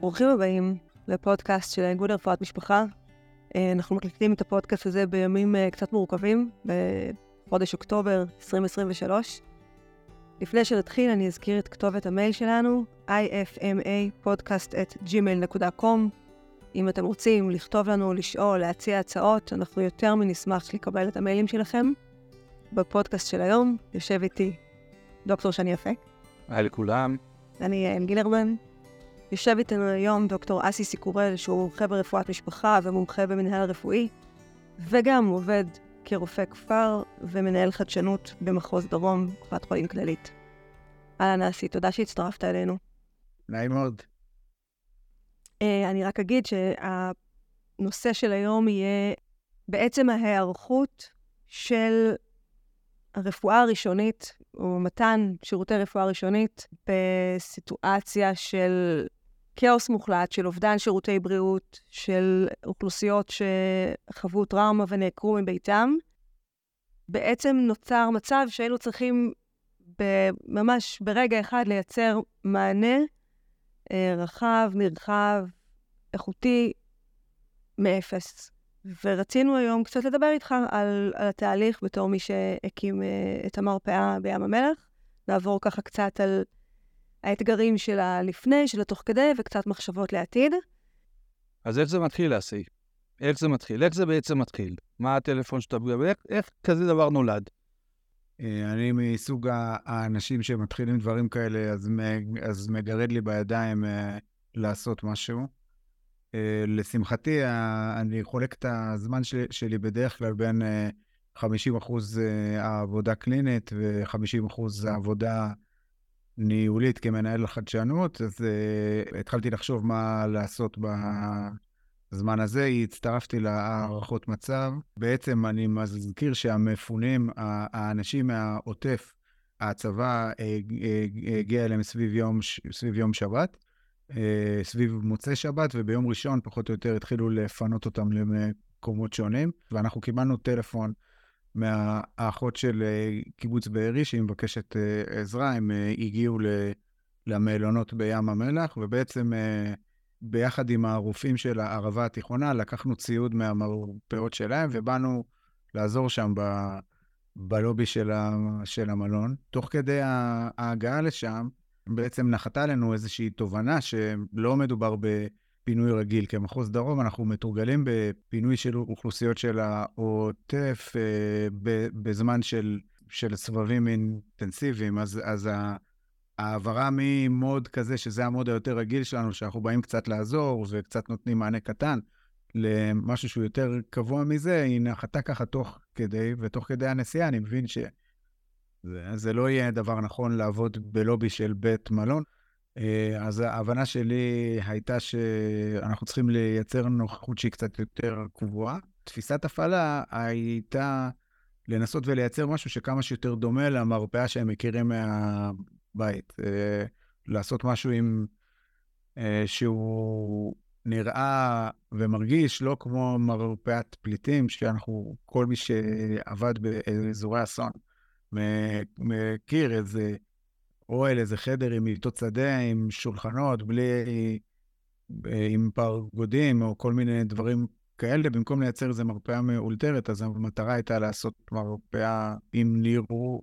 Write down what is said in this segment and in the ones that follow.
ברוכים הבאים לפודקאסט של האיגוד לרפואת משפחה. אנחנו מקליטים את הפודקאסט הזה בימים קצת מורכבים, בחודש אוקטובר 2023. לפני שנתחיל אני אזכיר את כתובת המייל שלנו, ifmapodcast@gmail.com. אם אתם רוצים לכתוב לנו, לשאול, להציע הצעות, אנחנו יותר מנשמח לקבל את המיילים שלכם. בפודקאסט של היום יושב איתי דוקטור שני יפה. היי לכולם. אני יעל גילרמן. יושב איתנו היום דוקטור אסי סיקורל, שהוא מומחה ברפואת משפחה ומומחה במנהל רפואי, וגם עובד כרופא כפר ומנהל חדשנות במחוז דרום, קופת חולים כללית. אהלן אסי, תודה שהצטרפת אלינו. נעים מאוד. אני רק אגיד שהנושא של היום יהיה בעצם ההיערכות של הרפואה הראשונית, או מתן שירותי רפואה ראשונית, בסיטואציה של כאוס מוחלט, של אובדן שירותי בריאות, של אוכלוסיות שחוו טראומה ונעקרו מביתם. בעצם נוצר מצב שהיינו צריכים ממש ברגע אחד לייצר מענה רחב, נרחב, איכותי, מאפס. ורצינו היום קצת לדבר איתך על התהליך בתור מי שהקים את המרפאה בים המלח. לעבור ככה קצת על האתגרים של הלפני, של התוך כדי, וקצת מחשבות לעתיד. אז איך זה מתחיל, אסי? איך זה בעצם מתחיל? מה הטלפון שאתה בגלל? איך כזה דבר נולד? אני מסוג האנשים שמתחילים דברים כאלה, אז מגרד לי בידיים לעשות משהו. לשמחתי, אני חולק את הזמן שלי בדרך כלל בין 50% העבודה קלינית ו-50% העבודה ניהולית כמנהל חדשנות, אז התחלתי לחשוב מה לעשות בזמן הזה, הצטרפתי להערכות מצב. בעצם אני מזכיר שהמפונים, האנשים מהעוטף, הצבא הגיע אליהם סביב יום שבת, סביב מוצאי שבת, וביום ראשון פחות או יותר התחילו לפנות אותם למקומות שונים, ואנחנו קיבלנו טלפון מהאחות של קיבוץ בערי שהיא מבקשת עזרה. הם הגיעו למלונות בים המלח, ובעצם ביחד עם הרופאים של הערבה התיכונה לקחנו ציוד מהמרפאות שלהם ובאנו לעזור שם בלובי של המלון. תוך כדי ההגעה לשם בעצם נחתה לנו איזושהי תובנה שלא מדובר בפינוי רגיל. כמחוז דרום אנחנו מתורגלים בפינוי של אוכלוסיות של העוטף בזמן של סבבים אינטנסיביים, אז העברה ממוד כזה, שזה המוד היותר רגיל שלנו, שאנחנו באים קצת לעזור וקצת נותנים מענה קטן, למשהו שהוא יותר קבוע מזה, היא נחתה ככה תוך כדי הנסיעה. אני מבין ש זה לא יהיה דבר נכון לעבוד בלובי של בית מלון. אז ההבנה שלי הייתה שאנחנו צריכים לייצר נוכחות שהיא קצת יותר קבועה. תפיסת הפעלה הייתה לנסות ולייצר משהו שכמה שיותר דומה למרפאה שהם מכירים מהבית. לעשות משהו שהוא נראה ומרגיש לא כמו מרפאת פליטים, שאנחנו, כל מי שעבד באזורי אסון, מכיר איזה אוהל, איזה חדר עם מיטות שדה, עם שולחנות, עם פרגודים או כל מיני דברים כאלה, במקום לייצר איזה מרפאה מאולתרת. אז המטרה הייתה לעשות מרפאה עם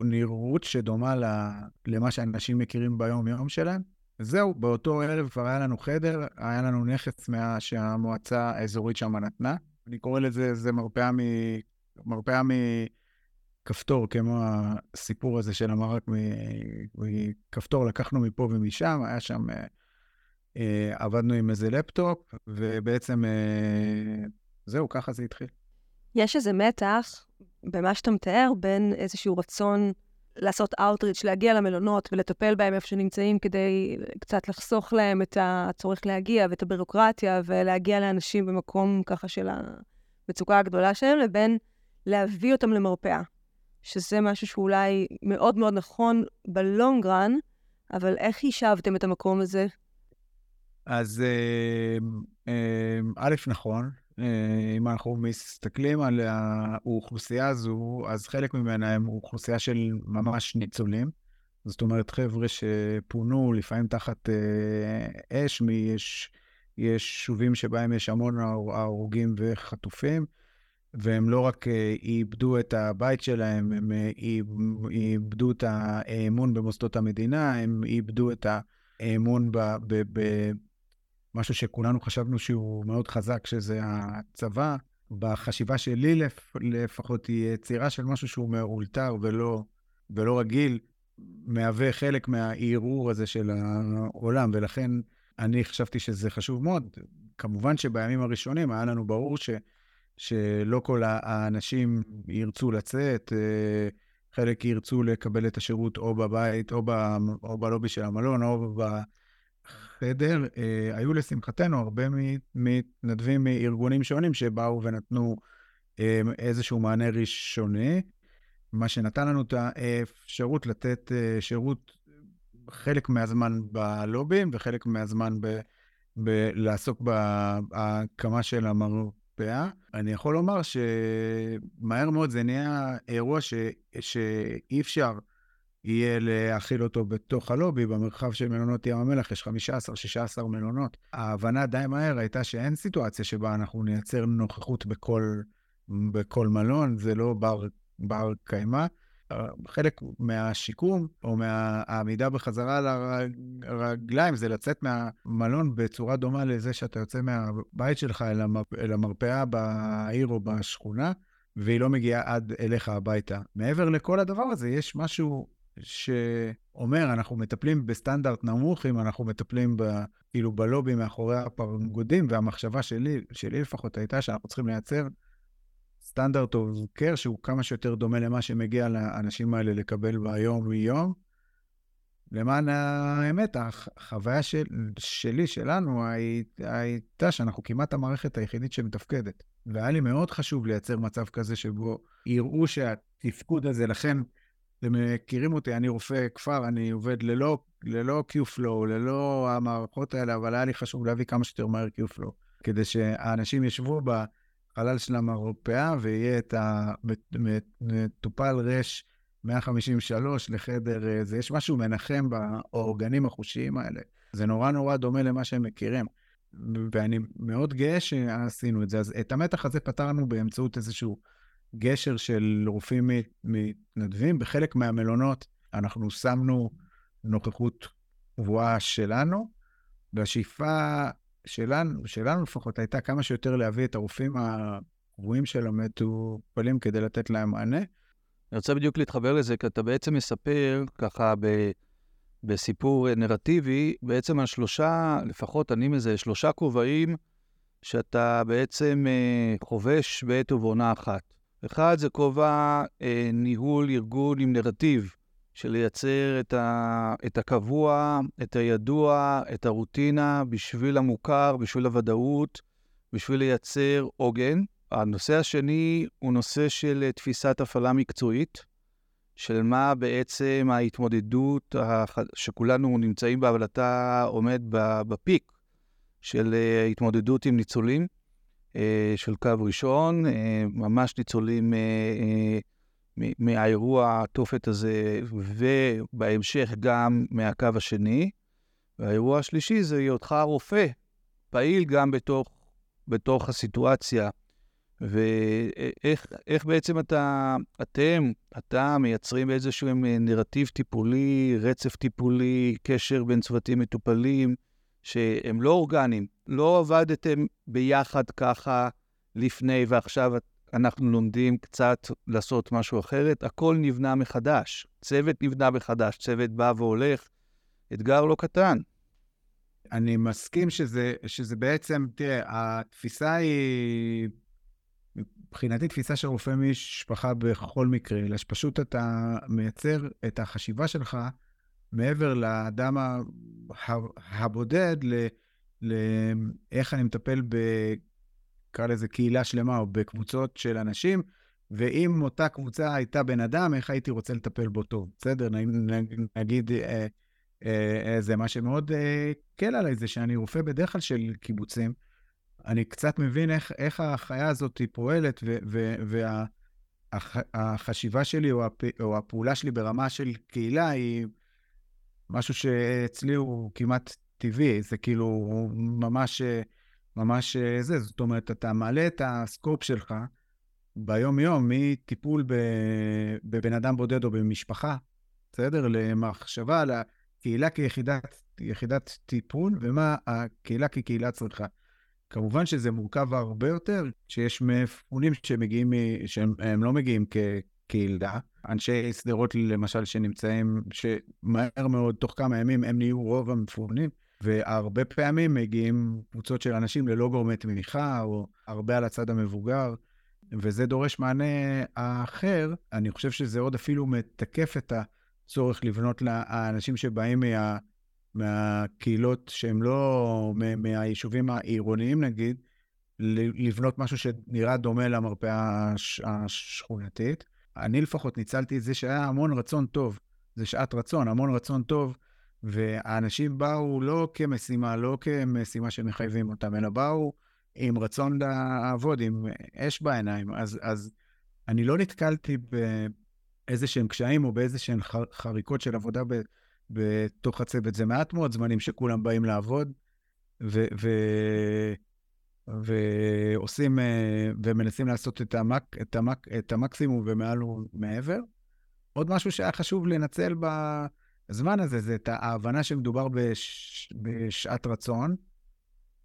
נראות שדומה למה שאנשים מכירים ביום יום שלהם. זהו, באותו ערב כבר היה לנו חדר, היה לנו נכס שהמועצה האזורית שם נתנה. אני קורא לזה, זה מרפאה כפתור, כמו הסיפור הזה של המרק מכפתור, לקחנו מפה ומשם, היה שם, עבדנו עם איזה לפטופ, ובעצם זהו, ככה זה התחיל. יש איזה מתח במה שאתה מתאר, בין איזשהו רצון לעשות אאוטריץ', להגיע למלונות ולטפל בהם איפה שנמצאים, כדי קצת לחסוך להם את הצורך להגיע ואת הבירוקרטיה, ולהגיע לאנשים במקום ככה של המצוקה הגדולה שלהם, לבין להביא אותם למרפאה. שזה משהו שאולי מאוד מאוד נכון בלונגרן, אבל איך יישבתם את המקום הזה? אז א', נכון, אם אנחנו מסתכלים על האוכלוסייה הזו, אז חלק ממנה הם אוכלוסייה של ממש ניצולים. זאת אומרת, חבר'ה שפונו לפעמים תחת אש, יש יש שובים שבהם יש המון הרוגים וחטופים, והם לא רק איבדו את הבית שלהם, הם איבדו את האמון במוסדות המדינה, הם איבדו את האמון במשהו שכולנו חשבנו שהוא מאוד חזק, שזה הצבא. בחשיבה שלי לפחות היא יצירה של משהו שהוא מאולתר ולא רגיל, מהווה חלק מהערעור הזה של העולם, ולכן אני חשבתי שזה חשוב מאוד. כמובן שבימים הראשונים היה לנו ברור שלא כל האנשים ירצו לצאת, חלק ירצו לקבל את השירות או בבית, או בלובי של המלון, או בחדר. היו לשמחתנו הרבה מתנדבים מארגונים שונים שבאו ונתנו איזשהו מענה ראשוני, מה שנתן לנו את האפשרות לתת שירות חלק מהזמן בלובים, וחלק מהזמן לעסוק בהקמה של המרפאה. אני יכול לומר שמהר מאוד זה נהיה אירוע שאי אפשר יהיה להכיל אותו בתוך הלובי. במרחב של מלונות ים המלח יש 15-16 מלונות. ההבנה די מהר הייתה שאין סיטואציה שבה אנחנו נייצר נוכחות בכל מלון, זה לא בר קיימה. חלק מהשיקום או מהעמידה בחזרה לרגליים זה לצאת מהמלון בצורה דומה לזה שאתה יוצא מהבית שלך אל המרפאה בעיר או בשכונה, והיא לא מגיעה עד אליך הביתה. מעבר לכל הדבר הזה יש משהו שאומר, אנחנו מטפלים בסטנדרט נמוך אם אנחנו מטפלים כאילו בלובי מאחורי הפרגודים, והמחשבה שלי לפחות הייתה שאנחנו צריכים לייצר סטנדרט אוף קר שהוא כמה שיותר דומה למה שמגיע לאנשים האלה לקבל ביום ויום. למען האמת, החוויה שלנו הייתה שאנחנו כמעט המערכת היחידית שמתפקדת, והיה לי מאוד חשוב לייצר מצב כזה שבו יראו שהתפקוד הזה, לכן אתם מכירים אותי, אני רופא כפר, אני עובד ללא קיופלו, ללא המערכות האלה, אבל היה לי חשוב להביא כמה שיותר מהר קיופלו, כדי שהאנשים ישבו בה חלל של המרפאה, ויהיה את המטופל רש 153 לחדר זה. יש משהו מנחם באורגנים החושיים האלה. זה נורא נורא דומה למה שהם מכירים, ואני מאוד גאה שעשינו את זה. אז את המתח הזה פתרנו באמצעות איזשהו גשר של רופאים מתנדבים. בחלק מהמלונות אנחנו שמנו נוכחות קבועה שלנו, והשאיפה שלנו לפחות הייתה כמה שיותר להביא את הרופאים הקבועים של המטופלים כדי לתת להם מענה. אני רוצה בדיוק להתחבר לזה, כי אתה בעצם מספר ככה בסיפור נרטיבי, בעצם על שלושה, לפחות אני מזה, שלושה כובעים שאתה בעצם חובש בעת ובעונה אחת. אחד זה כובע ניהול ארגון עם נרטיב, שלייצר את הקבוע, את הידוע, את הרוטינה, בשביל המוכר, בשביל הוודאות, בשביל לייצר עוגן. הנושא השני הוא נושא של תפיסת הפעלה מקצועית, של מה בעצם ההתמודדות שכולנו נמצאים בה, אבל אתה עומד בפיק של התמודדות עם ניצולים, של קו ראשון, ממש ניצולים מהאירוע התופת הזה, ובהמשך גם מהקו השני. והאירוע השלישי זה היותך רופא, פעיל גם בתוך הסיטואציה. ואיך בעצם אתה מייצרים איזשהו נרטיב טיפולי, רצף טיפולי, קשר בין צוותים מטופלים, שהם לא אורגנים. לא עבדתם ביחד ככה לפני ועכשיו אנחנו לומדים קצת לעשות משהו אחרת, הכל נבנה מחדש, צוות נבנה מחדש, צוות בא והולך, אתגר לא קטן. אני מסכים שזה בעצם, תראה, התפיסה היא, מבחינתי תפיסה של רופא משפחה בכל מקרה, אלא שפשוט אתה מייצר את החשיבה שלך מעבר לאדם הבודד, לאיך אני מטפל קרא לזה קהילה שלמה, או בקבוצות של אנשים, ואם אותה קבוצה הייתה בן אדם, איך הייתי רוצה לטפל בו טוב? בסדר, נגיד, זה מה שמאוד קל עליי, זה שאני רופא בדרך כלל של קיבוצים, אני קצת מבין איך החיה הזאת פועלת, והחשיבה שלי, או הפעולה שלי ברמה של קהילה, היא משהו שאצלי הוא כמעט טבעי, זה כאילו ממש, ממש זה, זאת אומרת, אתה מעלה את הסקופ שלך ביום יום, מטיפול בבן אדם בודד או במשפחה, בסדר? למחשבה, לקהילה כיחידת טיפול, ומה הקהילה כקהילה צריכה. כמובן שזה מורכב הרבה יותר, שיש מפונים שמגיעים, שהם לא מגיעים כקהילה, אנשי סדרות למשל שנמצאים, שמהר מאוד, תוך כמה ימים, הם נהיו רוב המפונים, והרבה פעמים מגיעים קבוצות של אנשים ללא גורמי תמיכה, או הרבה על הצד המבוגר, וזה דורש מענה אחר. אני חושב שזה עוד אפילו מתקף את הצורך לבנות לאנשים שבאים מהקהילות שהם לא, מהיישובים העירוניים נגיד, לבנות משהו שנראה דומה למרפאה השכונתית. אני לפחות ניצלתי את זה שהיה המון רצון טוב, זה שעת רצון, המון רצון טוב, והאנשים באו לא כמשימה, לא כמשימה שמחייבים אותם, אלא באו עם רצון לעבוד, עם אש בעיניים. אז אני לא נתקלתי באיזה שהם קשיים או באיזה שהם חריקות של עבודה בתוך הצוות. זה מעט מאוד זמנים שכולם באים לעבוד ועושים ומנסים לעשות את המקסימום ומעל ומעבר. עוד משהו שהיה חשוב לנצל בזמן הזה, זה את ההבנה שמדובר בשעת רצון,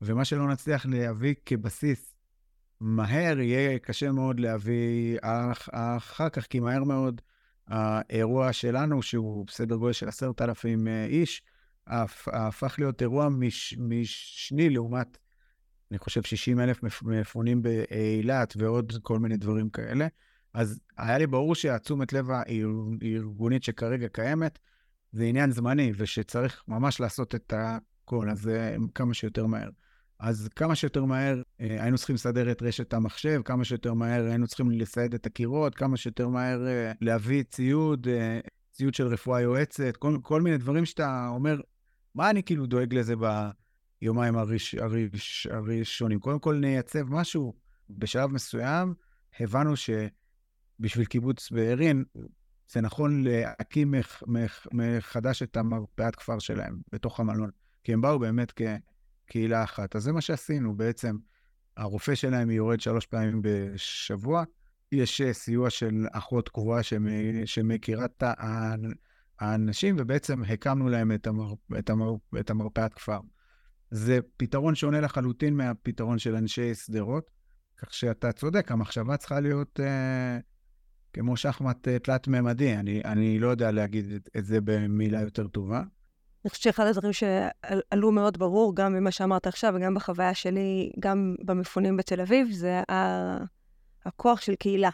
ומה שלא נצליח להביא כבסיס מהר, יהיה קשה מאוד להביא אחר כך, כי מהר מאוד האירוע שלנו, שהוא בסדר גודל של 10,000 איש, הפך להיות אירוע משני לעומת, אני חושב, 60,000 מפונים באילת, ועוד כל מיני דברים כאלה. אז היה לי ברור שהתשומת לב הארגונית שכרגע קיימת, זה עניין זמני, ושצריך ממש לעשות את הכל, אז כמה שיותר מהר. אז כמה שיותר מהר היינו צריכים לסדר את רשת המחשב, כמה שיותר מהר היינו צריכים לסעד את הקירות, כמה שיותר מהר להביא ציוד של רפואה יועצת, כל מיני דברים שאתה אומר, מה אני כאילו דואג לזה ביומיים הראשונים? קודם כל נייצב משהו. בשלב מסוים הבנו שבשביל קיבוץ בארין, זה נכון להקים מחדש את המרפאת כפר שלהם בתוך המלון, כי הם באו באמת קהילה אחת. אז זה מה שעשינו בעצם. הרופא שלהם יורד 3 פעמים בשבוע, יש סיוע של אחות קרואה שמכירה את האנשים, ובעצם הקמנו להם את המרפאת כפר. זה פתרון שעונה לחלוטין מהפתרון של אנשי סדרות, כך שאתה צודק, המחשבה צריכה להיות כמו שחמט תלת-ממדי, אני לא יודע להגיד את זה במילה יותר טובה. אני חושבת שאחד הדברים שעלו מאוד ברור, גם ממה שאמרת עכשיו וגם בחוויה שלי, גם במפונים בתל אביב, זה הכוח של קהילה.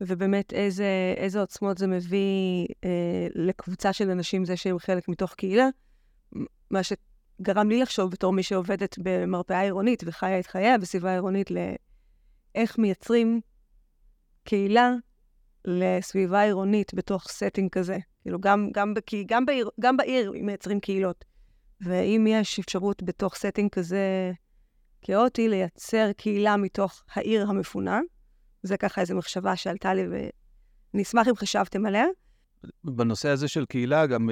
ובאמת איזה עוצמות זה מביא לקבוצה של אנשים, זה שהם חלק מתוך קהילה. מה שגרם לי לחשוב בתור מי שעובדת במרפאה עירונית וחיה את חייה בסביבה עירונית, לאיך מייצרים קהילה לסביבה עירונית בתוך סטינג כזה. כאילו גם בעיר מייצרים קהילות. ואם יש אפשרות בתוך סטינג כזה כאוטי לייצר קהילה מתוך העיר המפונה, זה ככה איזו מחשבה שעלתה לי ונשמח אם חשבתם עליה. בנושא הזה של קהילה, גם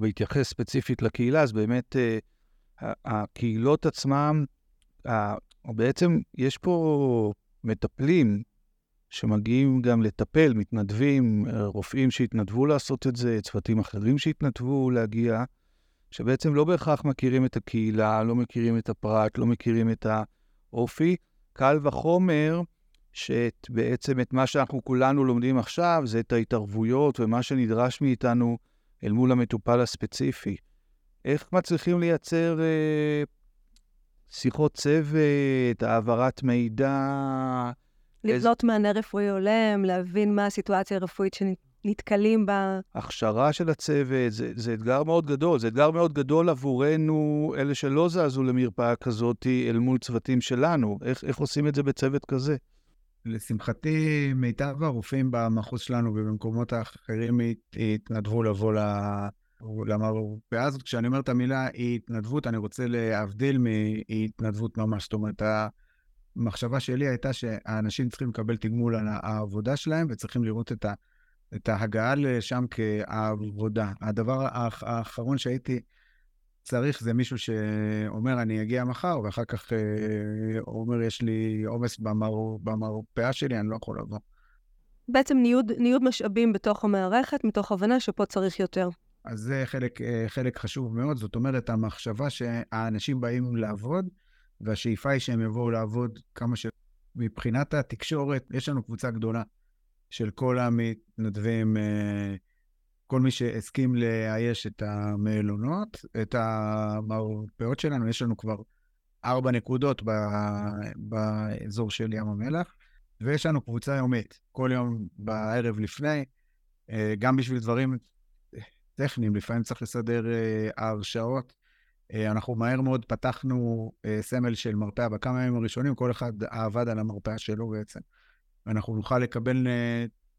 בהתייחס ספציפית לקהילה, אז באמת הקהילות עצמם, בעצם יש פה מטפלים, שמגיעים גם לטפל, מתנדבים, רופאים שהתנדבו לעשות את זה, צוותים אחרים שהתנדבו להגיע, שבעצם לא בהכרח מכירים את הקהילה, לא מכירים את הפרט, לא מכירים את האופי. קל וחומר שבעצם את מה שאנחנו כולנו לומדים עכשיו, זה את ההתערבויות ומה שנדרש מאיתנו אל מול המטופל הספציפי. איך מצליחים לייצר שיחות צוות, העברת מידע, לבנות מענה רפואי עולם, להבין מה הסיטואציה הרפואית שנתקלים בה. הכשרה של הצוות, זה אתגר מאוד גדול. זה אתגר מאוד גדול עבורנו, אלה שלא זעזו למרפאה כזאת אל מול צוותים שלנו. איך עושים את זה בצוות כזה? לשמחתי, מיטב הרופאים במחוז שלנו ובמקומות האחרים התנדבו לבוא למרפאה הזאת. כשאני אומר את המילה התנדבות, אני רוצה להבדיל מהתנדבות ממש. זאת אומרת, המחשבה שלי הייתה שהאנשים צריכים לקבל תגמול על העבודה שלהם, וצריכים לראות את ההגעה לשם כעבודה. הדבר האחרון שהייתי צריך זה מישהו שאומר אני אגיע מחר, ואחר כך אומר יש לי עומס במרפאה שלי, אני לא יכול לבוא. בעצם ניוד משאבים בתוך המערכת, מתוך הבנה שפה צריך יותר. אז זה חלק חשוב מאוד, זאת אומרת המחשבה שהאנשים באים לעבוד, והשאיפה היא שהם יבואו לעבוד כמה ש... מבחינת התקשורת, יש לנו קבוצה גדולה של כל המתנדבים, כל מי שהסכים לאייש את המלונות, את המרפאות שלנו, יש לנו כבר 4 נקודות באזור של ים המלח, ויש לנו קבוצה יומית, כל יום בערב לפני, גם בשביל דברים טכניים, לפעמים צריך לסדר הרשאות, אנחנו מהר מאוד פתחנו סמל של מרפאה, בכמה ימים הראשונים, כל אחד עבד על המרפאה שלו בעצם, ואנחנו נוכל לקבל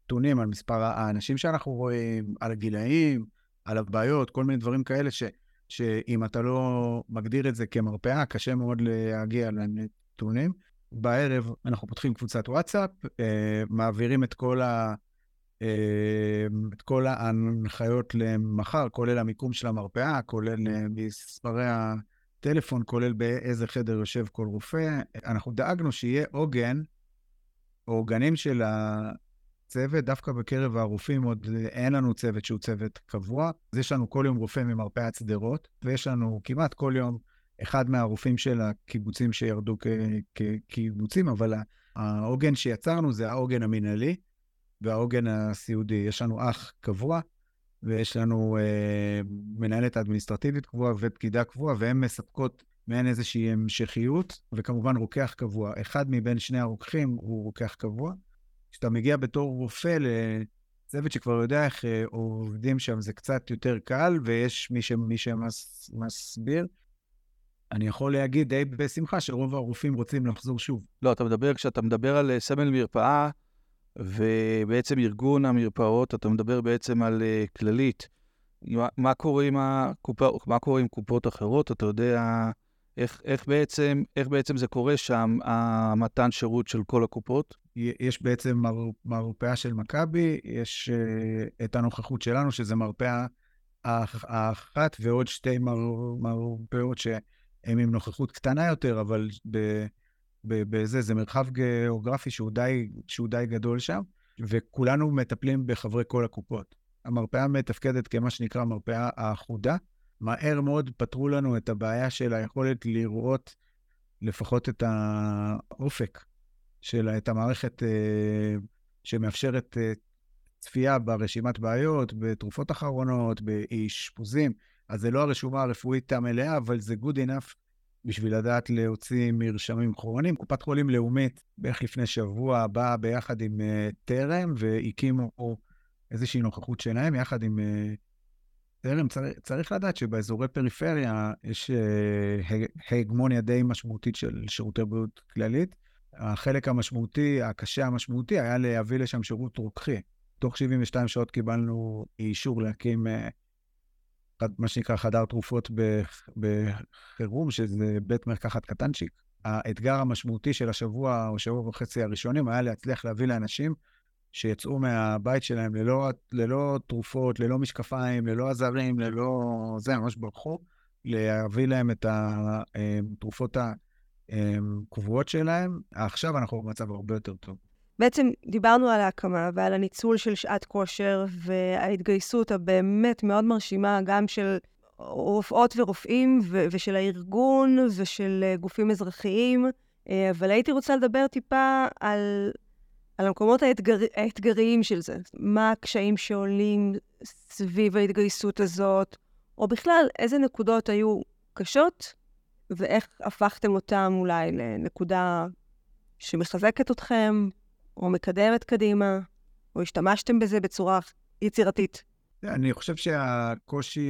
נתונים על מספר האנשים שאנחנו רואים, על הגילאים, על הבעיות, כל מיני דברים כאלה, שאם אתה לא מגדיר את זה כמרפאה, קשה מאוד להגיע לנתונים. בערב אנחנו פותחים קבוצת וואטסאפ, מעבירים את כל ההנחיות למחר, כולל המיקום של המרפאה, כולל מספרי הטלפון, כולל באיזה חדר יושב כל רופא. אנחנו דאגנו שיהיה עוגן, עוגנים של הצוות, דווקא בקרב הרופאים, עוד אין לנו צוות שהוא צוות קבוע. אז יש לנו כל יום רופא ממרפאת שדרות, ויש לנו כמעט כל יום אחד מהרופאים של הקיבוצים שירדו כקיבוצים, אבל העוגן שיצרנו זה העוגן המנהלי, והעוגן הסיעודי. יש לנו אח קבוע, ויש לנו מנהלת אדמיניסטרטיבית קבועה ופקידה קבועה, והן מספקות מעין איזושהי המשכיות, וכמובן רוקח קבוע. אחד מבין שני הרוקחים הוא רוקח קבוע. כשאתה מגיע בתור רופא לצוות שכבר יודע איך עובדים שם, זה קצת יותר קל, ויש מי שמסביר. אני יכול להגיד די בשמחה שרוב הרופאים רוצים לחזור שוב. לא, כשאתה מדבר על סמל מרפאה, ובעצם ארגון המרפאות, אתה מדבר בעצם על כללית. מה קורה עם קופות אחרות? אתה יודע איך בעצם זה קורה שם, המתן שירות של כל הקופות? יש בעצם מרפאה של מכבי, יש את הנוכחות שלנו, שזה מרפאה אחת, ועוד 2 מרפאות שהן עם נוכחות קטנה יותר, אבל זה מרחב גיאוגרפי שהוא די גדול שם, וכולנו מטפלים בחברי כל הקופות. המרפאה מתפקדת כמה שנקרא מרפאה האחודה. מהר מאוד פתרו לנו את הבעיה של היכולת לראות לפחות את האופק של את המערכת שמאפשרת צפייה ברשימת בעיות, בתרופות אחרונות, באשפוזים. אז זה לא הרשומה הרפואית המלאה, אבל זה good enough בשביל לדעת להוציא מרשמים חורניים. קופת חולים לאומית, בערך לפני שבוע, באה ביחד עם תרם, והקימו איזושהי נוכחות שלהם, יחד עם תרם. צריך לדעת שבאזורי פריפריה יש הגמוניה די משמעותית של שירותי בריאות כללית. החלק המשמעותי, הקשה המשמעותי, היה להביא לשם שירות רוקחי. תוך 72 שעות קיבלנו אישור להקים מה שנקרא חדר תרופות בחירום, שזה בית מרקחת קטנצ'יק. האתגר המשמעותי של השבוע או שבוע וחצי הראשונים היה להצליח להביא לאנשים שיצאו מהבית שלהם ללא תרופות, ללא משקפיים, ללא עזרים, ללא זה, ממש ברחו, להביא להם את התרופות הקבועות שלהם. עכשיו אנחנו במצב הרבה יותר טוב. בעצם דיברנו על ההקמה ועל הניצול של שעת כושר וההתגייסות הבאמת מאוד מרשימה גם של רופאות ורופאים ושל הארגון ושל גופים אזרחיים, אבל הייתי רוצה לדבר טיפה על המקומות האתגריים של זה. מה הקשיים שעולים סביב ההתגייסות הזאת, או בכלל איזה נקודות היו קשות ואיך הפכתם אותם אולי לנקודה שמחזקת אתכם, או מקדמת קדימה, או השתמשתם בזה בצורה יצירתית? אני חושב שהקושי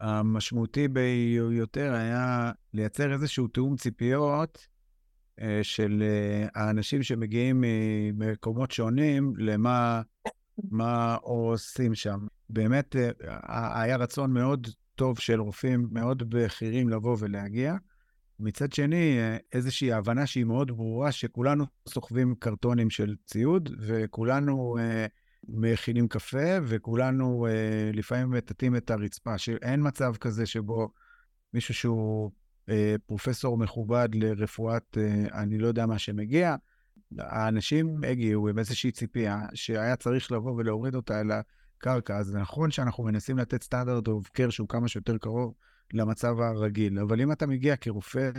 המשמעותי ביותר היה לייצר איזשהו תיאום ציפיות של האנשים שמגיעים ממקומות שונים, למה עושים שם. באמת היה רצון מאוד טוב של רופאים מאוד בכירים לבוא ולהגיע, מצד שני, איזושהי הבנה שהיא מאוד ברורה, שכולנו סוחבים קרטונים של ציוד, וכולנו מכינים קפה, וכולנו לפעמים מטטים את הרצפה, שאין מצב כזה שבו מישהו שהוא פרופסור מכובד לרפואת, אני לא יודע מה שמגיע, האנשים הגיעו עם איזושהי ציפייה, שהיה צריך לבוא ולהוריד אותה אל הקרקע, אז נכון שאנחנו מנסים לתת סטנדרט אוף קייר שהוא כמה שיותר קרוב למצב הרגיל, אבל אם אתה מגיע כרופא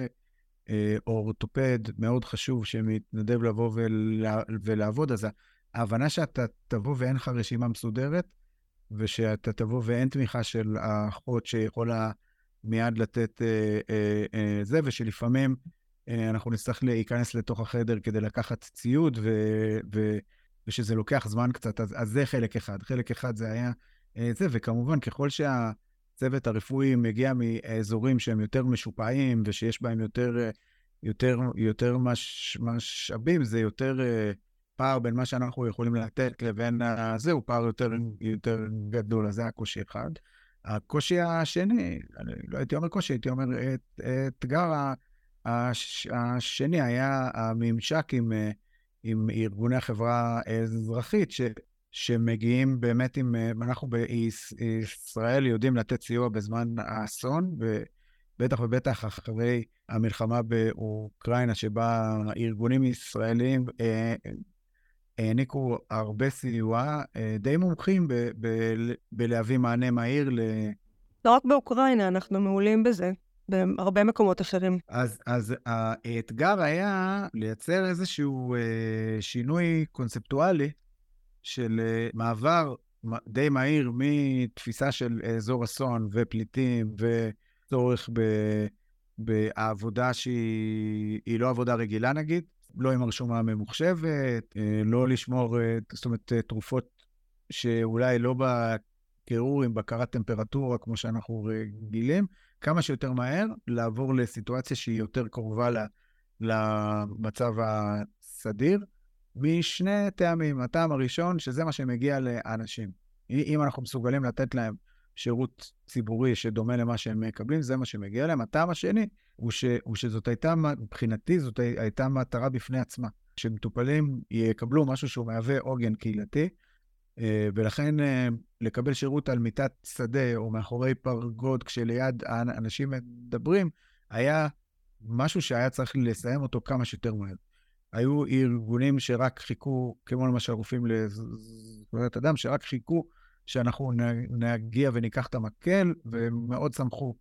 או אורתופד מאוד חשוב שמתנדב לבוא ולעבוד, אז ההבנה שאתה תבוא ואין לך רשימה מסודרת, ושאתה תבוא ואין תמיכה של האחות שיכולה מיד לתת זה, ושלפעמים אנחנו נצטרך להיכנס לתוך החדר כדי לקחת ציוד, ושזה לוקח זמן קצת, אז זה חלק אחד. חלק אחד זה היה זה, וכמובן ככל שהצוות הרפואי מגיע מאזורים שהם יותר משופעים, ושיש בהם יותר משאבים, זה יותר פער בין מה שאנחנו יכולים לתת לבין הזה, הוא פער יותר גדול, אז זה הקושי אחד. הקושי השני, לא הייתי אומר קושי, הייתי אומר אתגר השני, היה הממשק עם ארגוני החברה האזרחית, שמגיעים באמת עם, אנחנו בישראל יודעים לתת סיוע בזמן האסון, ובטח ובטח אחרי המלחמה באוקראינה, שבה ארגונים ישראלים העניקו הרבה סיוע, די מומחים בלהביא מענה מהיר ל... לא רק באוקראינה, אנחנו מעולים בזה, בהרבה מקומות אחרים. אז האתגר היה לייצר איזשהו שינוי קונספטואלי, של מעבר די מהיר מתפיסה של אזור אסון ופליטים, וצורך בעבודה שהיא לא עבודה רגילה נגיד, לא עם הרשומה ממוחשבת, לא לשמור, זאת אומרת, תרופות שאולי לא בקירור עם בקרת טמפרטורה כמו שאנחנו רגילים, כמה שיותר מהר לעבור לסיטואציה שהיא יותר קרובה למצב הסדיר, משני טעמים. הטעם הראשון, שזה מה שמגיע לאנשים. אם אנחנו מסוגלים לתת להם שירות ציבורי שדומה למה שהם מקבלים, זה מה שמגיע להם. הטעם השני הוא שזאת הייתה, מבחינתי, זאת הייתה מטרה בפני עצמה. שמטופלים יקבלו משהו שהוא מהווה עוגן קהילתי, ולכן לקבל שירות על מיטת שדה או מאחורי פרגוד, כשליד האנשים מדברים, היה משהו שהיה צריך לסיים אותו כמה שיותר מהר. היו ארגונים שרק חיכו, כמו למשל רופאים לזכויות אדם, שרק חיכו שאנחנו נגיע וניקח את המקל, ומאוד שמחו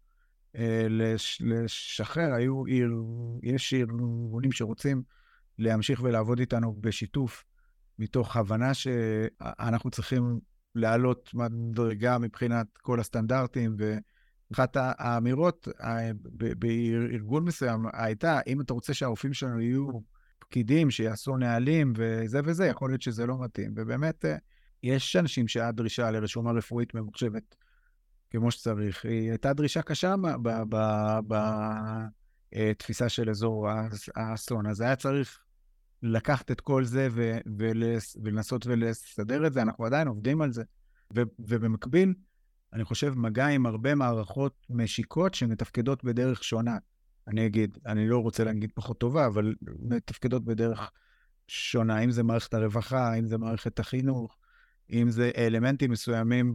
לשחרר. יש ארגונים שרוצים להמשיך ולעבוד איתנו בשיתוף, מתוך הבנה שאנחנו צריכים לעלות מדרגה מבחינת כל הסטנדרטים, ואחת האמירות בארגון מסוים הייתה, אם אתה רוצה שהרופאים שלנו יהיו פקידים שיעשו נהלים וזה וזה, יכול להיות שזה לא מתאים. ובאמת, יש אנשים שהדרישה לרשומה רפואית ממוחשבת כמו שצריך. היא הייתה דרישה קשה בתפיסה של אזור האסון. אז היה צריך לקחת את כל זה ולנסות ולסדר את זה. אנחנו עדיין עובדים על זה. ובמקביל, אני חושב, מגע עם הרבה מערכות משיקות שמתפקדות בדרך שונה. אני אגיד, אני לא רוצה להגיד פחות טובה, אבל מתפקדות בדרך שונה, אם זה מערכת הרווחה, אם זה מערכת החינוך, אם זה אלמנטים מסוימים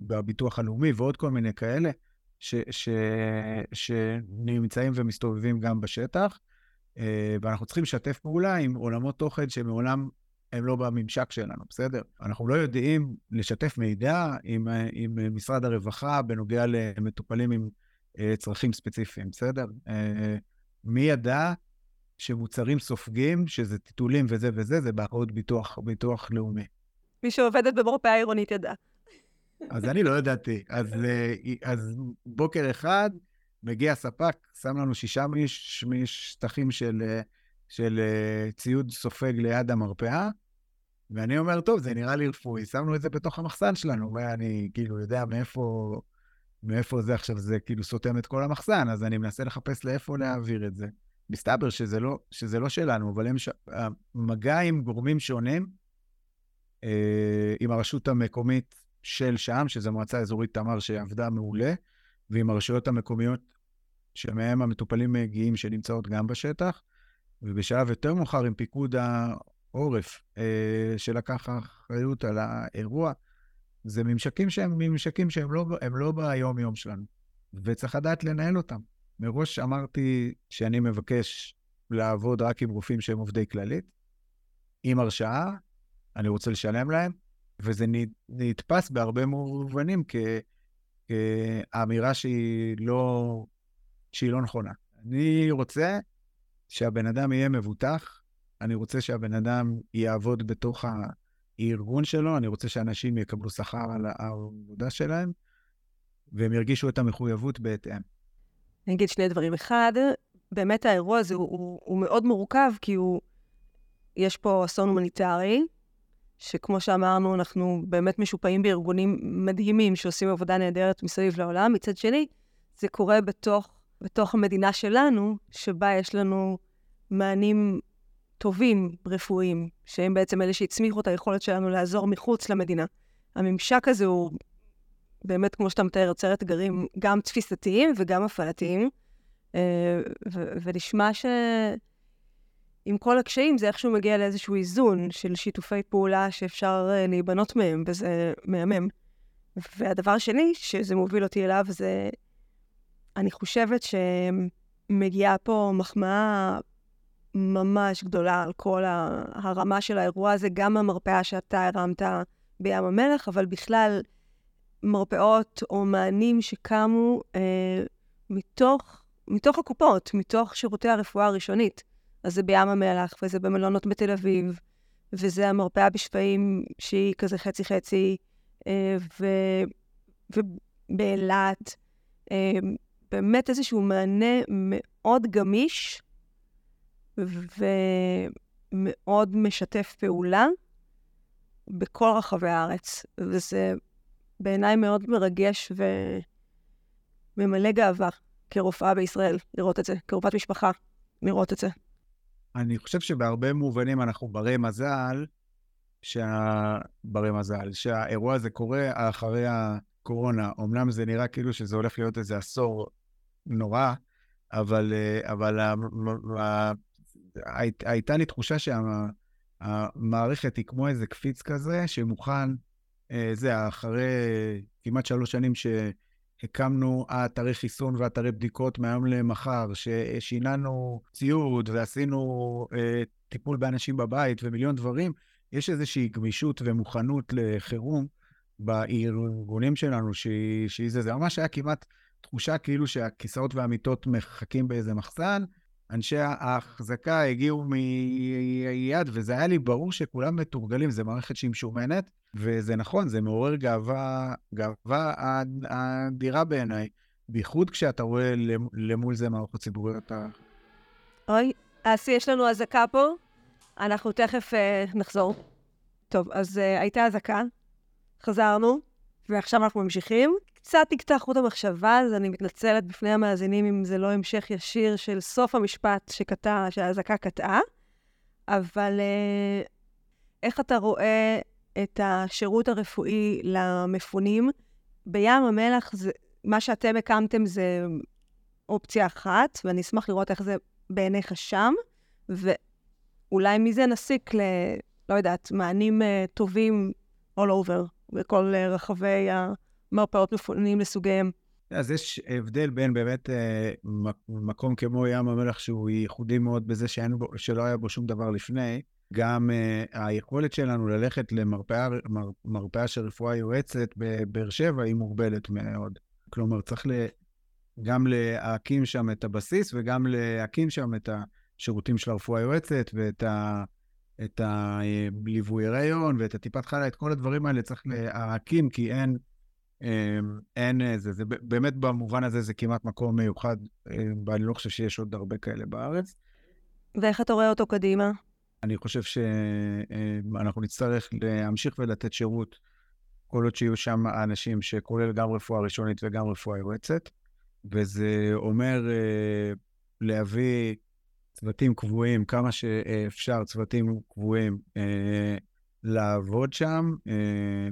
בביטוח הלאומי, ועוד כל מיני כאלה, שנמצאים ומסתובבים גם בשטח, ואנחנו צריכים לשתף פעולה עם עולמות תוכן שמעולם הם לא בממשק שלנו, בסדר? אנחנו לא יודעים לשתף מידע עם משרד הרווחה, בנוגע למטופלים עם צרכים ספציפיים, בסדר? מי ידע שמוצרים סופגים, שזה טיטולים וזה וזה, זה באחרות ביטוח לאומי. מי שעובדת במרפאה העירונית ידע. אז אני לא ידעתי. אז בוקר אחד מגיע ספק, שם לנו 6 משטחים של ציוד סופג ליד המרפאה, ואני אומר, טוב, זה נראה לי רפואי, שמנו את זה בתוך המחסן שלנו, ואני כאילו יודע מאיפה זה עכשיו, זה כאילו סותם את כל המחסן, אז אני מנסה לחפש לאיפה להעביר את זה. מסתבר שזה לא שלנו, אבל המגע עם גורמים שונים, עם הרשות המקומית של שם, שזה מועצה אזורית תמר שעבדה מעולה, ועם הרשויות המקומיות שמהם המטופלים מגיעים שנמצאות גם בשטח, ובשלב יותר מאוחר עם פיקוד עורף שלקח אחריות על האירוע, זה ממשקים שהם לא ביום יום שלנו, וצריך לדעת לנהל אותם. מראש אמרתי שאני מבקש לעבוד רק עם רופאים שהם עובדי כללית, עם הרשאה, אני רוצה לשלם להם, וזה נתפס בהרבה מובנים כאמירה שהיא לא נכונה. אני רוצה שהבן אדם יהיה מבוטח, אני רוצה שהבן אדם יעבוד בתוך הארגון שלו, אני רוצה שאנשים יקבלו שכר על העבודה שלהם, והם ירגישו את המחויבות בהתאם. אני אגיד שני דברים. אחד, באמת האירוע הזה הוא מאוד מורכב, כי יש פה אסון הומניטרי, שכמו שאמרנו, אנחנו באמת משופעים בארגונים מדהימים שעושים עבודה נהדרת מסביב לעולם. מצד שני, זה קורה בתוך המדינה שלנו, שבה יש לנו מענים טובים רפואיים, שהם בעצם אלה שהצמיחו את היכולת שלנו לעזור מחוץ למדינה. הממשק הזה הוא באמת, כמו שאתה מתאר, יוצר אתגרים גם תפיסתיים וגם הפעלתיים, ונשמע עם כל הקשיים, זה איכשהו מגיע לאיזשהו איזון של שיתופי פעולה שאפשר להיבנות מהם, וזה מהמם. והדבר השני, שזה מוביל אותי אליו, זה, אני חושבת שמגיעה פה מחמאה ממש גדולה על כל הרמה של האירוע הזה, גם המרפאה שאתה הרמת בים המלח, אבל בכלל מרפאות או מענים שקמו מתוך הקופות, מתוך שירותי הרפואה הראשונית. אז זה בים המלח, וזה במלונות בתל אביב, וזה המרפאה בשפעים שהיא כזה חצי-חצי, ובאלת, באמת איזשהו מענה מאוד גמיש, ומאוד משתף פעולה, בכל רחבי הארץ. וזה בעיניי מאוד מרגש, וממלא גאווה כרופאה בישראל, לראות את זה, כרופאת משפחה, לראות את זה. אני חושב שבהרבה מובנים אנחנו ברי מזל שהאירוע הזה קורה אחרי הקורונה. אומנם זה נראה כאילו שזה הולך להיות איזה עשור נורא, אבל הייתה לי תחושה שהמערכת היא כמו איזה קפיץ כזה, שמוכן, זה אחרי כמעט 3 שנים הקמנו אתרי חיסון ואתרי בדיקות מהיום למחר, ששיננו ציוד ועשינו טיפול באנשים בבית ומיליון דברים. יש איזושהי גמישות ומוכנות לחירום בארגונים שלנו, זה ממש היה כמעט תחושה כאילו שהכיסאות והמיטות מחכים באיזה מחסן, אנשי ההחזקה הגיעו מיד, וזה היה לי ברור שכולם מתורגלים, זה מערכת שהיא משומנת, וזה נכון, זה מעורר גאווה אדירה בעיניי, בייחוד כשאתה רואה למול זה מערכות ציבוריות. אוי, אסי, יש לנו אזעקה פה, אנחנו תכף נחזור. טוב, אז הייתה אזעקה, חזרנו, ועכשיו אנחנו ממשיכים. קצת נקטע חוט המחשבה, אז אני מתנצלת בפני המאזינים אם זה לא המשך ישיר של סוף המשפט שהאזעקה קטעה, אבל איך אתה רואה את השירות הרפואי למפונים? בים המלח, מה שאתם הקמתם זה אופציה אחת, ואני אשמח לראות איך זה בעיניך שם, ואולי מזה נסיק לא יודעת, מענים טובים all over, בכל רחבי מרפאות מפונים לסוגיהם. אז יש הבדל בין באמת מקום כמו ים המלח, שהוא ייחודי מאוד בזה שלא היה בו שום דבר לפני, גם היכולת שלנו ללכת למרפאה של רפואה יועצת בבאר שבע היא מוגבלת מאוד. כלומר, צריך גם להקים שם את הבסיס, וגם להקים שם את השירותים של הרפואה יועצת, ואת הליווי הריון, ואת הטיפת חלה, את כל הדברים האלה צריך להקים, כי אין, זה באמת במובן הזה זה כמעט מקום מיוחד, ואני לא חושב שיש עוד הרבה כאלה בארץ. ואיך אתה רואה אותו קדימה? אני חושב שאנחנו נצטרך להמשיך ולתת שירות, כל עוד שיהיו שם אנשים שכולל גם רפואה ראשונית וגם רפואה יועצת, וזה אומר להביא צוותים קבועים, כמה שאפשר צוותים קבועים, לעבוד שם,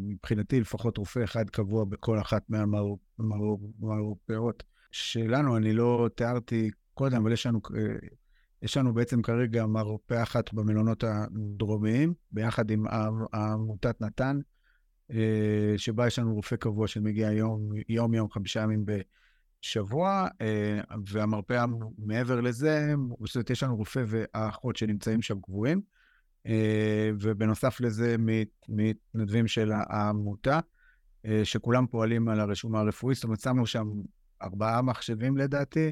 מבחינתי לפחות רופא אחד קבוע בכל אחת מהמרפאות שלנו. אני לא תיארתי קודם, אבל יש לנו יש לנו בעצם כרגע מרפאה אחת במלונות הדרומיים, ביחד עם עמותת נתן, שבה יש לנו רופא קבוע שמגיע יום, 5 ימים בשבוע, והמרפאה מעבר לזה, יש לנו רופא ואחות שנמצאים שם קבועים, ובנוסף לזה מתנדבים של העמותה, שכולם פועלים על הרשומה הרפואית, זאת אומרת, שמנו שם 4 מחשבים לדעתי,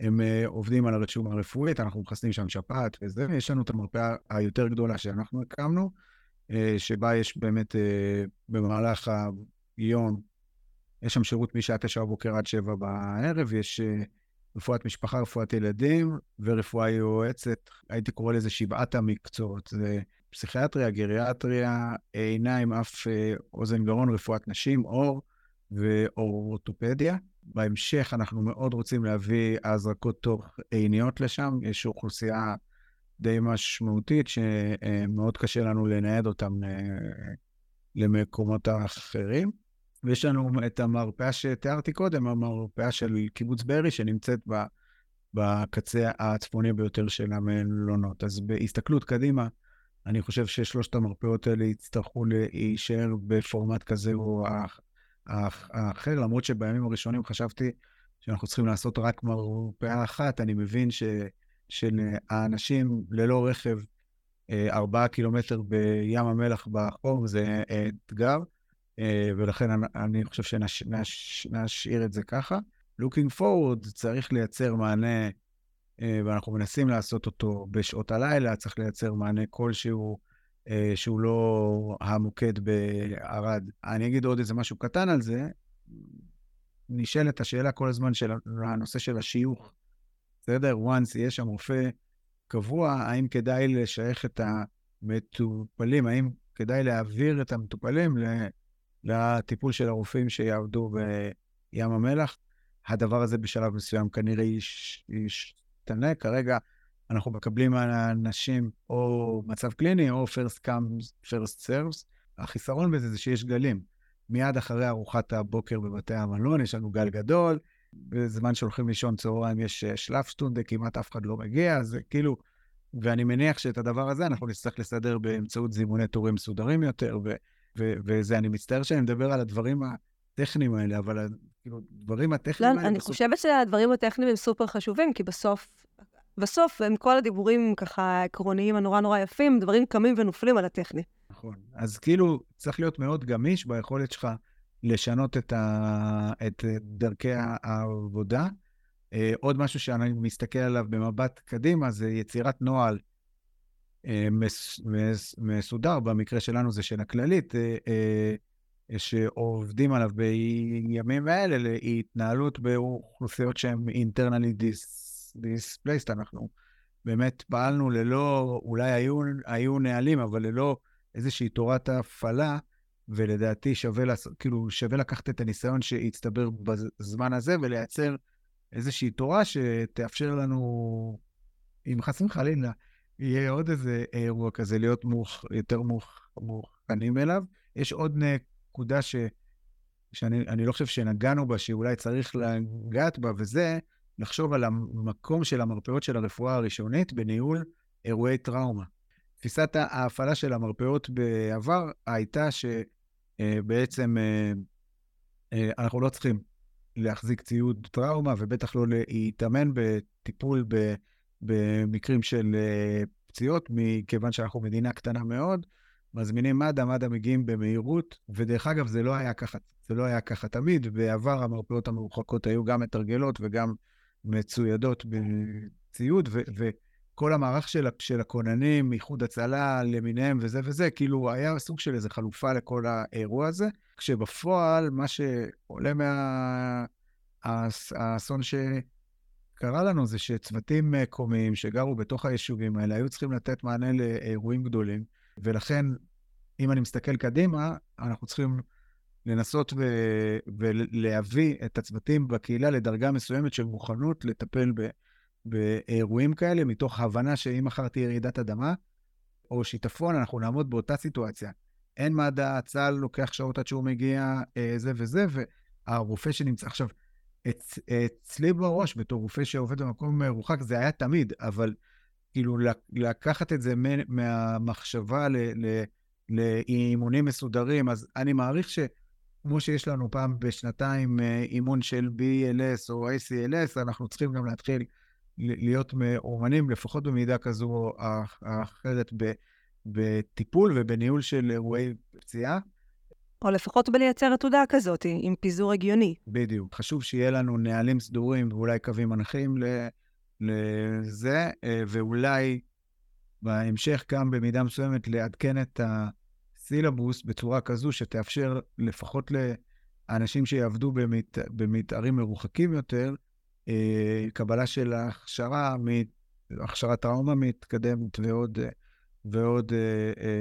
הם עובדים על הרשומה הרפואית, אנחנו מחסנים שם שפעת וזה, יש לנו את המרפאה היותר גדולה שאנחנו הקמנו, שבה יש באמת במהלך היום, יש שם שירות משעה 9 בבוקר עד 7 בערב, יש רפואת משפחה, רפואת ילדים ורפואה יועצת, הייתי קורא לזה 7 המקצועות, זה פסיכיאטריה, גריאטריה, עיניים, אף אוזן גרון, רפואת נשים, עור ואורתופדיה. בהמשך אנחנו מאוד רוצים להביא הזרקות תוך עיניות לשם, יש אוכלוסייה די משמעותית שמאוד קשה לנו לנייד אותם למקומות האחרים, ויש לנו את המרפאה שתיארתי קודם, המרפאה של קיבוץ ברי שנמצאת בקצה הצפוני ביותר של המלונות. אז בהסתכלות קדימה, אני חושב ששלושת המרפאות האלה יצטרכו להישאר בפורמט כזה או אחר, למרות שבימים הראשונים חשבתי שאנחנו צריכים לעשות רק מרפאה אחת, אני מבין שהאנשים ללא רכב 4 קילומטר בים המלח בחום זה אתגר, ולכן אני חושב שנשאיר את זה ככה. Looking forward צריך לייצר מענה, ואנחנו מנסים לעשות אותו בשעות הלילה, צריך לייצר מענה כלשהו שהוא לא המוקד בערד. אני אגיד עוד איזה משהו קטן על זה, נשאלת השאלה כל הזמן של הנושא של השיוך. בסדר, once יש שם רופא קבוע, האם כדאי לשייך את המטופלים, האם כדאי להעביר את המטופלים לטיפול של הרופאים שיעבדו בים המלח? הדבר הזה בשלב מסוים כנראה ישתנה. כרגע אנחנו מקבלים אנשים או מצב קליני או first comes first serves. החיסרון בזה זה שיש גלים. מיד אחרי ארוחת הבוקר בבתי המלון יש לנו גל גדול, בזמן שהולכים לישון צהריים יש שלפשטונדה, כמעט אף אחד לא מגיע, אז כאילו, ואני מניח שאת הדבר הזה אנחנו נצטרך לסדר באמצעות זימוני תורים מסודרים יותר, וזה, אני מצטער שאני מדבר על הדברים הטכניים האלה, אבל כאילו, דברים הטכניים האלה... לא, אני חושבת שהדברים הטכניים הם סופר חשובים, כי בסוף הם כל הדיבורים ככה עקרוניים הנורא נורא יפים, דברים קמים ונופלים על הטכני. נכון, אז כאילו צריך להיות מאוד גמיש ביכולת שלך לשנות את דרכי העבודה. עוד משהו שאני מסתכל עליו במבט קדימה, זה יצירת נועל מסודר, במקרה שלנו זה של הכללית, שעובדים עליו בימים האלה, להתנהלות באוכלוסיות שהן internally displaced. אנחנו באמת פעלנו ללא, אולי היו נהלים, אבל ללא איזושהי תורת הפעלה, ולדעתי שווה לקחת את הניסיון שהצטבר בזמן הזה, ולייצר איזושהי תורה שתאפשר לנו, אם חסים חלילה, יהיה עוד איזה אירוע כזה, להיות יותר מוכנים אליו. יש עוד נקודה שאני לא חושב שנגענו בה, שאולי צריך לגעת בה, וזה לחשוב על המקום של המרפאות של הרפואה הראשונית בניהול אירועי טראומה. תפיסת ההפעלה של המרפאות בעבר הייתה שבעצם אנחנו לא צריכים להחזיק ציוד טראומה, ובטח לא להתאמן בטיפול במקרים של פציעות, מכיוון שאנחנו מדינה קטנה מאוד, מזמינים מד"א מגיעים במהירות, ודרך אגב זה לא היה ככה, זה לא היה ככה תמיד, בעבר המרפאות המרוחקות היו גם מתרגלות וגם מצוידות בציוד, כל המערך של הכוננים, איחוד הצלה למיניהם וזה, כאילו היה סוג של איזה חלופה לכל האירוע הזה, כשבפועל מה שעולה מהאסון שקרה לנו, זה שצוותים מקומיים שגרו בתוך היישובים האלה, היו צריכים לתת מענה לאירועים גדולים, ולכן אם אני מסתכל קדימה, אנחנו צריכים לנסות ולהביא את הצוותים בקהילה לדרגה מסוימת של מוכנות לטפל באירועים כאלה, מתוך הבנה שאם אחר תהיה ירידת אדמה או שיטפון, אנחנו נעמוד באותה סיטואציה. אין מדע, צהל לוקח שעות עד שהוא מגיע, זה, והרופא שנמצא עכשיו אצלי בראש, בתור רופא שעובד במקום רוחק, זה היה תמיד, אבל כאילו לקחת את זה מהמחשבה לאימונים מסודרים, אז אני מעריך שכמו שיש לנו פעם בשנתיים אימון של BLS או ACLS, אנחנו צריכים גם להתחיל להיות מאומנים, לפחות במידה כזו או אחרת בטיפול ובניהול של אירועי פציעה. או לפחות בלייצר עתודה כזאת, עם פיזור הגיוני. בדיוק. חשוב שיהיה לנו נהלים סדורים ואולי קווים מנחים לזה, ואולי בהמשך גם במידה מסוימת לעדכן את הסילבוס בצורה כזו שתאפשר לפחות לאנשים שיעבדו במתארים מרוחקים יותר, קבלה של הכשרה, הכשרת טראומה מתקדמת ועוד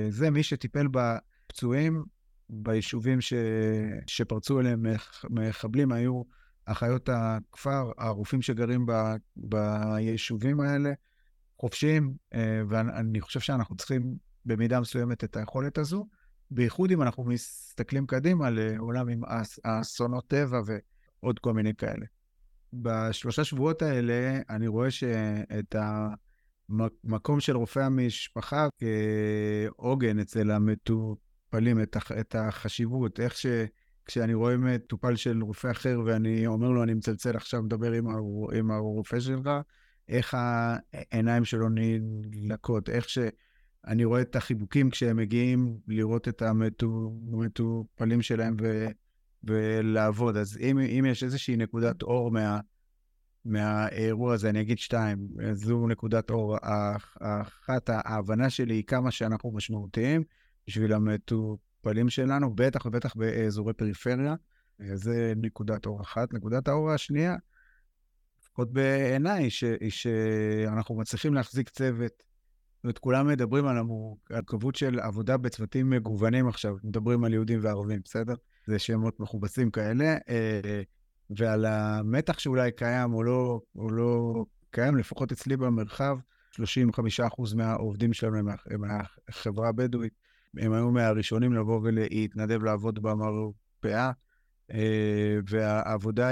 זה. מי שטיפל בפצועים, ביישובים שפרצו אליהם מחבלים, היו אחיות הכפר, הרופאים שגרים ביישובים האלה, חופשיים, ואני חושב שאנחנו צריכים במידה מסוימת את היכולת הזו, בייחוד אם אנחנו מסתכלים קדימה לעולם עם אסונות טבע ועוד כל מיני כאלה. בשלושה שבועות האלה אני רואה שאת המקום של רופא המשפחה כעוגן אצל המטופלים, את החשיבות, איך שכשאני רואה מטופל של רופא אחר ואני אומר לו אני מצלצל עכשיו מדבר עם הרופא שלך, איך העיניים שלו נדלקות, איך שאני רואה את החיבוקים כשהם מגיעים לראות את המטופלים שלהם ולעבוד. אז אם יש איזושהי נקודת אור מהאירוע הזה, אני אגיד שתיים, זו נקודת אור אחת, ההבנה שלי היא כמה שאנחנו משמעותיים בשביל המטופלים שלנו, בטח ובטח באזורי פריפריה, זה נקודת אור אחת. נקודת האור השנייה, עוד בעיניי, שאנחנו מצליחים להחזיק צוות, ואת כולם מדברים על המורכבות של עבודה בצוותים מגוונים עכשיו, מדברים על יהודים וערבים, בסדר? זה שמות מחובסים כאלה, ועל המתח שאולי קיים או לא קיים, לפחות אצלי במרחב, 35% מהעובדים שלנו מהחברה הבדואית, הם היו מהראשונים לבוא ולהתנדב לעבוד במרפאה, והעבודה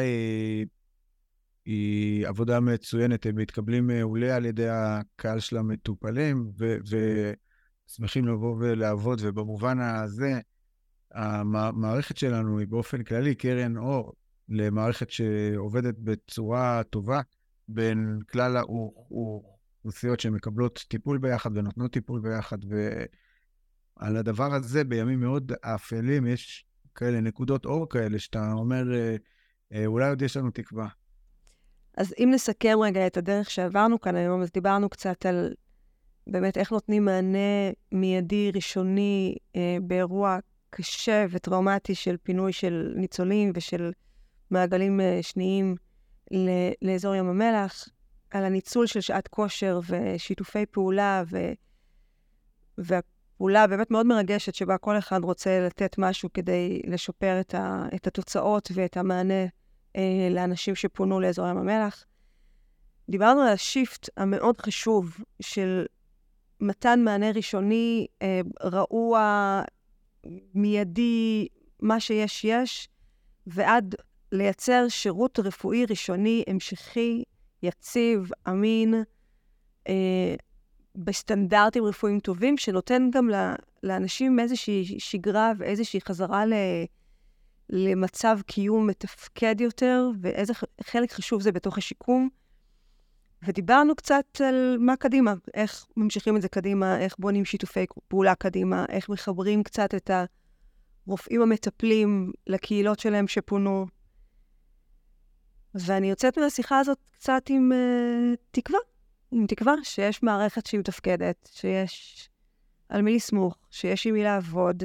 היא עבודה מצוינת, הם מתקבלים מעולה על ידי הקהל של המטופלים, ושמחים לבוא ולעבוד, ובמובן הזה, המערכת שלנו היא באופן כללי קרן אור למערכת שעובדת בצורה טובה בין כלל האוכלוסיות שמקבלות טיפול ביחד ונותנות טיפול ביחד, ועל הדבר הזה בימים מאוד אפלים יש כאלה נקודות אור כאלה שאתה אומר אולי עוד יש לנו תקווה. אז אם נסכם רגע את הדרך שעברנו כאן היום, אז דיברנו קצת על באמת איך נותנים מענה מיידי ראשוני באירוע קשה וטראומטי של פינוי של ניצולים ושל מעגלים שניים לאזור ים המלח, על הניצול של שעת כושר ושיתופי פעולה, והפעולה באמת מאוד מרגשת שבה כל אחד רוצה לתת משהו כדי לשפר את התוצאות ואת המענה לאנשים שפונו לאזור ים המלח. דיברנו על השיפט המאוד חשוב של מתן מענה ראשוני, רעוע, מיידי, מה שיש יש, ועד לייצר שירות רפואי ראשוני, המשכי, יציב, אמין, בסטנדרטים רפואיים טובים, שנותן גם לאנשים איזושהי שגרה ואיזושהי חזרה למצב קיום מתפקד יותר, ואיזה חלק חשוב זה בתוך השיקום. ודיברנו קצת על מה קדימה, איך ממשיכים את זה קדימה, איך בונים שיתופי פעולה קדימה, איך מחברים קצת את הרופאים המטפלים לקהילות שלהם שפונו. ואני יוצאת מהשיחה הזאת קצת עם תקווה, עם תקווה שיש מערכת שהיא מתפקדת, שיש על מי לסמוך, שיש עם מי לעבוד,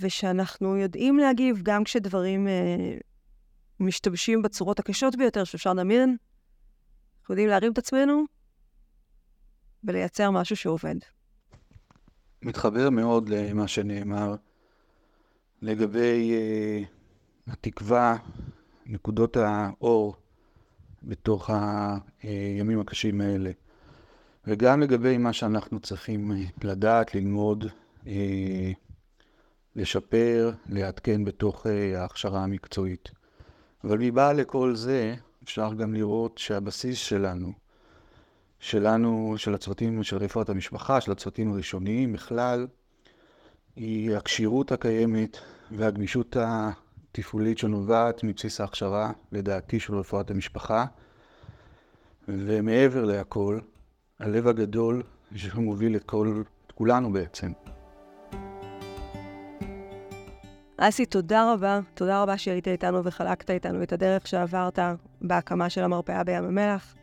ושאנחנו יודעים להגיב גם כשדברים משתמשים בצורות הקשות ביותר שאפשר לדמיין, אנחנו יודעים להרים את עצמנו ולייצר משהו שעובד. מתחבר מאוד למה שנאמר לגבי התקווה, נקודות האור בתוך הימים הקשים האלה. וגם לגבי מה שאנחנו צריכים לדעת, ללמוד, לשפר, לעדכן בתוך ההכשרה המקצועית. אבל מבעל לכל זה, אפשר גם לראות שהבסיס שלנו, שלנו, של הצוותים, של רפואת המשפחה, של הצוותים הראשוניים, בכלל, היא הקשירות הקיימת והגמישות התפעולית שנובעת מבסיס ההכשרה, לדעתי, של רפואת המשפחה. ומעבר להכל, הלב הגדול שמוביל את כולנו בעצם. אסי, תודה רבה. תודה רבה שהיית איתנו וחלקת איתנו את הדרך שעברת בהקמה של המרפאה בים המלח.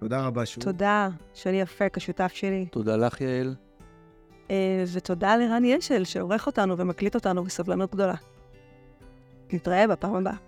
תודה רבה שוב. תודה, שלי יפה, כשותף שלי. תודה לך, יעל. ותודה לרן ישל, שעורך אותנו ומקליט אותנו בסבלנות גדולה. נתראה בפעם הבאה.